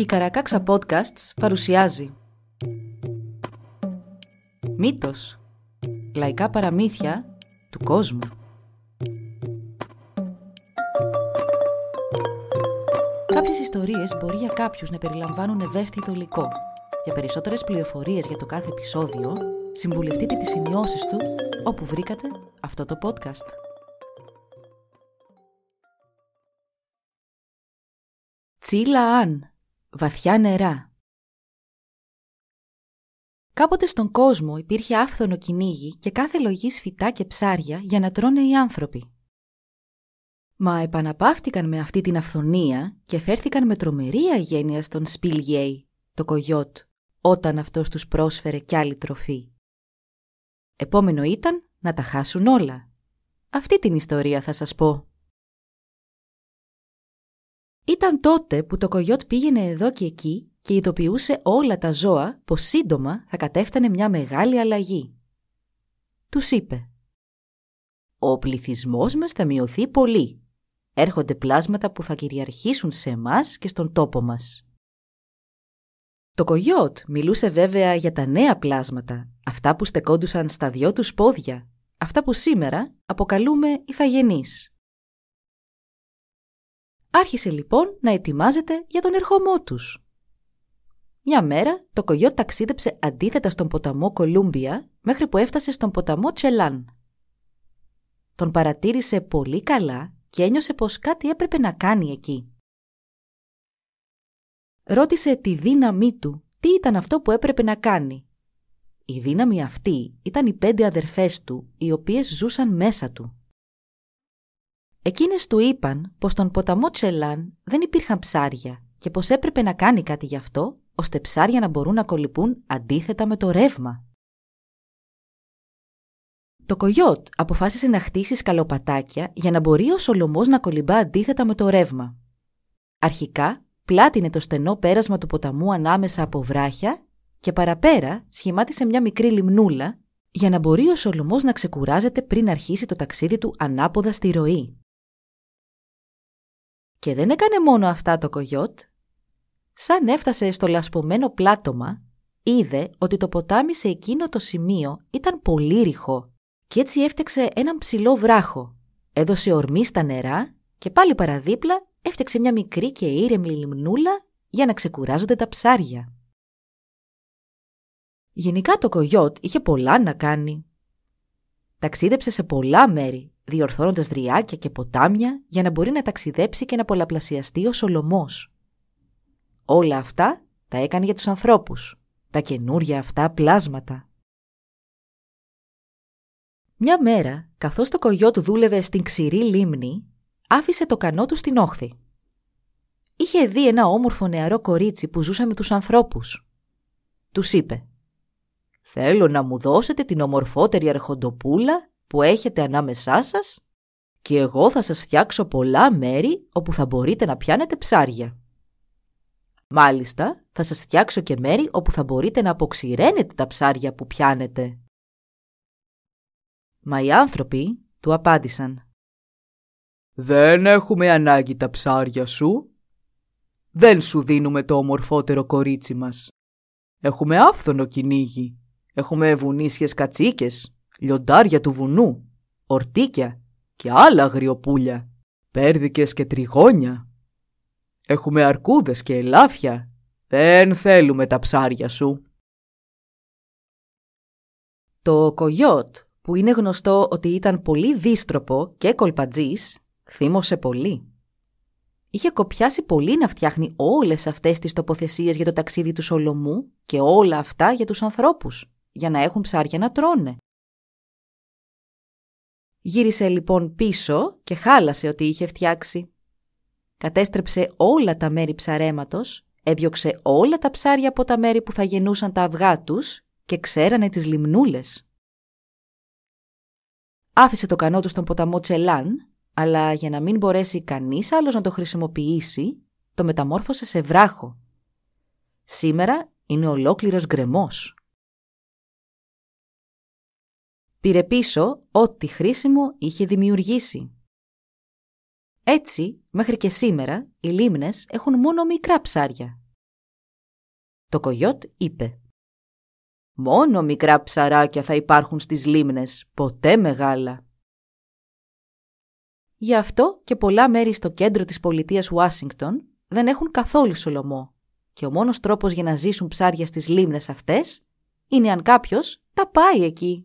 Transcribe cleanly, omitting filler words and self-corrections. Η Καρακάξα Podcasts παρουσιάζει Μύθος, λαϊκά παραμύθια του κόσμου. Κάποιες ιστορίες μπορεί για κάποιους να περιλαμβάνουν ευαίσθητο υλικό. Για περισσότερες πληροφορίες για το κάθε επεισόδιο, συμβουλευτείτε τις σημειώσεις του όπου βρήκατε αυτό το podcast. Τσελάν, βαθιά νερά. Κάποτε στον κόσμο υπήρχε άφθονο κυνήγι και κάθε λογής φυτά και ψάρια για να τρώνε οι άνθρωποι. Μα επαναπαύτηκαν με αυτή την αφθονία και φέρθηκαν με τρομερή αγένεια στον Σπιλγιέι, το Κογιότ, όταν αυτός τους πρόσφερε κι άλλη τροφή. Επόμενο ήταν να τα χάσουν όλα. Αυτή την ιστορία θα σας πω. Ήταν τότε που το Κογιότ πήγαινε εδώ και εκεί και ειδοποιούσε όλα τα ζώα πως σύντομα θα κατέφτανε μια μεγάλη αλλαγή. Τους είπε: «Ο πληθυσμός μας θα μειωθεί πολύ. Έρχονται πλάσματα που θα κυριαρχήσουν σε εμάς και στον τόπο μας». Το Κογιότ μιλούσε βέβαια για τα νέα πλάσματα, αυτά που στεκόντουσαν στα δυο τους πόδια, αυτά που σήμερα αποκαλούμε ηθαγενείς. Άρχισε λοιπόν να ετοιμάζεται για τον ερχομό τους. Μια μέρα το Κογιότ ταξίδεψε αντίθετα στον ποταμό Κολούμπια μέχρι που έφτασε στον ποταμό Τσελάν. Τον παρατήρησε πολύ καλά και ένιωσε πως κάτι έπρεπε να κάνει εκεί. Ρώτησε τη δύναμή του τι ήταν αυτό που έπρεπε να κάνει. Η δύναμη αυτή ήταν οι 5 αδερφές του, οι οποίες ζούσαν μέσα του. Εκείνες του είπαν πως στον ποταμό Τσελάν δεν υπήρχαν ψάρια και πως έπρεπε να κάνει κάτι γι' αυτό, ώστε ψάρια να μπορούν να κολυμπούν αντίθετα με το ρεύμα. Το Κογιότ αποφάσισε να χτίσει σκαλοπατάκια για να μπορεί ο Σολωμός να κολυμπά αντίθετα με το ρεύμα. Αρχικά πλάτινε το στενό πέρασμα του ποταμού ανάμεσα από βράχια και παραπέρα σχημάτισε μια μικρή λιμνούλα για να μπορεί ο Σολωμός να ξεκουράζεται πριν αρχίσει το ταξίδι του ανάποδα στη ροή. Και δεν έκανε μόνο αυτά το Κογιότ. Σαν έφτασε στο λασπωμένο πλάτωμα, είδε ότι το ποτάμι σε εκείνο το σημείο ήταν πολύ ρηχό και έτσι έφτιαξε έναν ψηλό βράχο, έδωσε ορμή στα νερά και πάλι παραδίπλα έφτιαξε μια μικρή και ήρεμη λιμνούλα για να ξεκουράζονται τα ψάρια. Γενικά το Κογιότ είχε πολλά να κάνει. Ταξίδεψε σε πολλά μέρη, διορθώνοντας δριάκια και ποτάμια για να μπορεί να ταξιδέψει και να πολλαπλασιαστεί ο Σολωμός. Όλα αυτά τα έκανε για τους ανθρώπους, τα καινούρια αυτά πλάσματα. Μια μέρα, καθώς το Κογιότ δούλευε στην ξηρή λίμνη, άφησε το κανό του στην όχθη. Είχε δει ένα όμορφο νεαρό κορίτσι που ζούσε με τους ανθρώπους. Τους είπε: «Θέλω να μου δώσετε την ομορφότερη αρχοντοπούλα που έχετε ανάμεσά σας και εγώ θα σας φτιάξω πολλά μέρη όπου θα μπορείτε να πιάνετε ψάρια. Μάλιστα, θα σας φτιάξω και μέρη όπου θα μπορείτε να αποξηραίνετε τα ψάρια που πιάνετε». Μα οι άνθρωποι του απάντησαν: «Δεν έχουμε ανάγκη τα ψάρια σου. Δεν σου δίνουμε το ομορφότερο κορίτσι μας. Έχουμε άφθονο κυνήγι. Έχουμε βουνίσιες κατσίκες, λιοντάρια του βουνού, ορτίκια και άλλα αγριοπούλια, πέρδικες και τριγόνια. Έχουμε αρκούδες και ελάφια. Δεν θέλουμε τα ψάρια σου». Το Κογιότ, που είναι γνωστό ότι ήταν πολύ δίστροπο και κολπατζής, θύμωσε πολύ. Είχε κοπιάσει πολύ να φτιάχνει όλες αυτές τις τοποθεσίες για το ταξίδι του Σολωμού και όλα αυτά για τους ανθρώπους, για να έχουν ψάρια να τρώνε. Γύρισε λοιπόν πίσω και χάλασε ό,τι είχε φτιάξει. Κατέστρεψε όλα τα μέρη ψαρέματος, έδιωξε όλα τα ψάρια από τα μέρη που θα γεννούσαν τα αυγά τους και ξέρανε τις λιμνούλες. Άφησε το κανό του στον ποταμό Τσελάν, αλλά για να μην μπορέσει κανείς άλλος να το χρησιμοποιήσει, το μεταμόρφωσε σε βράχο. Σήμερα είναι ολόκληρος γκρεμός. Πήρε πίσω ό,τι χρήσιμο είχε δημιουργήσει. Έτσι, μέχρι και σήμερα, οι λίμνες έχουν μόνο μικρά ψάρια Το Κογιότ είπε «Μόνο μικρά ψαράκια θα υπάρχουν στις λίμνες, ποτέ μεγάλα». Γι' αυτό και πολλά μέρη στο κέντρο της πολιτείας Ουάσιγκτον δεν έχουν καθόλου σολωμό και ο μόνος τρόπος για να ζήσουν ψάρια στις λίμνες αυτές είναι αν κάποιος τα πάει εκεί.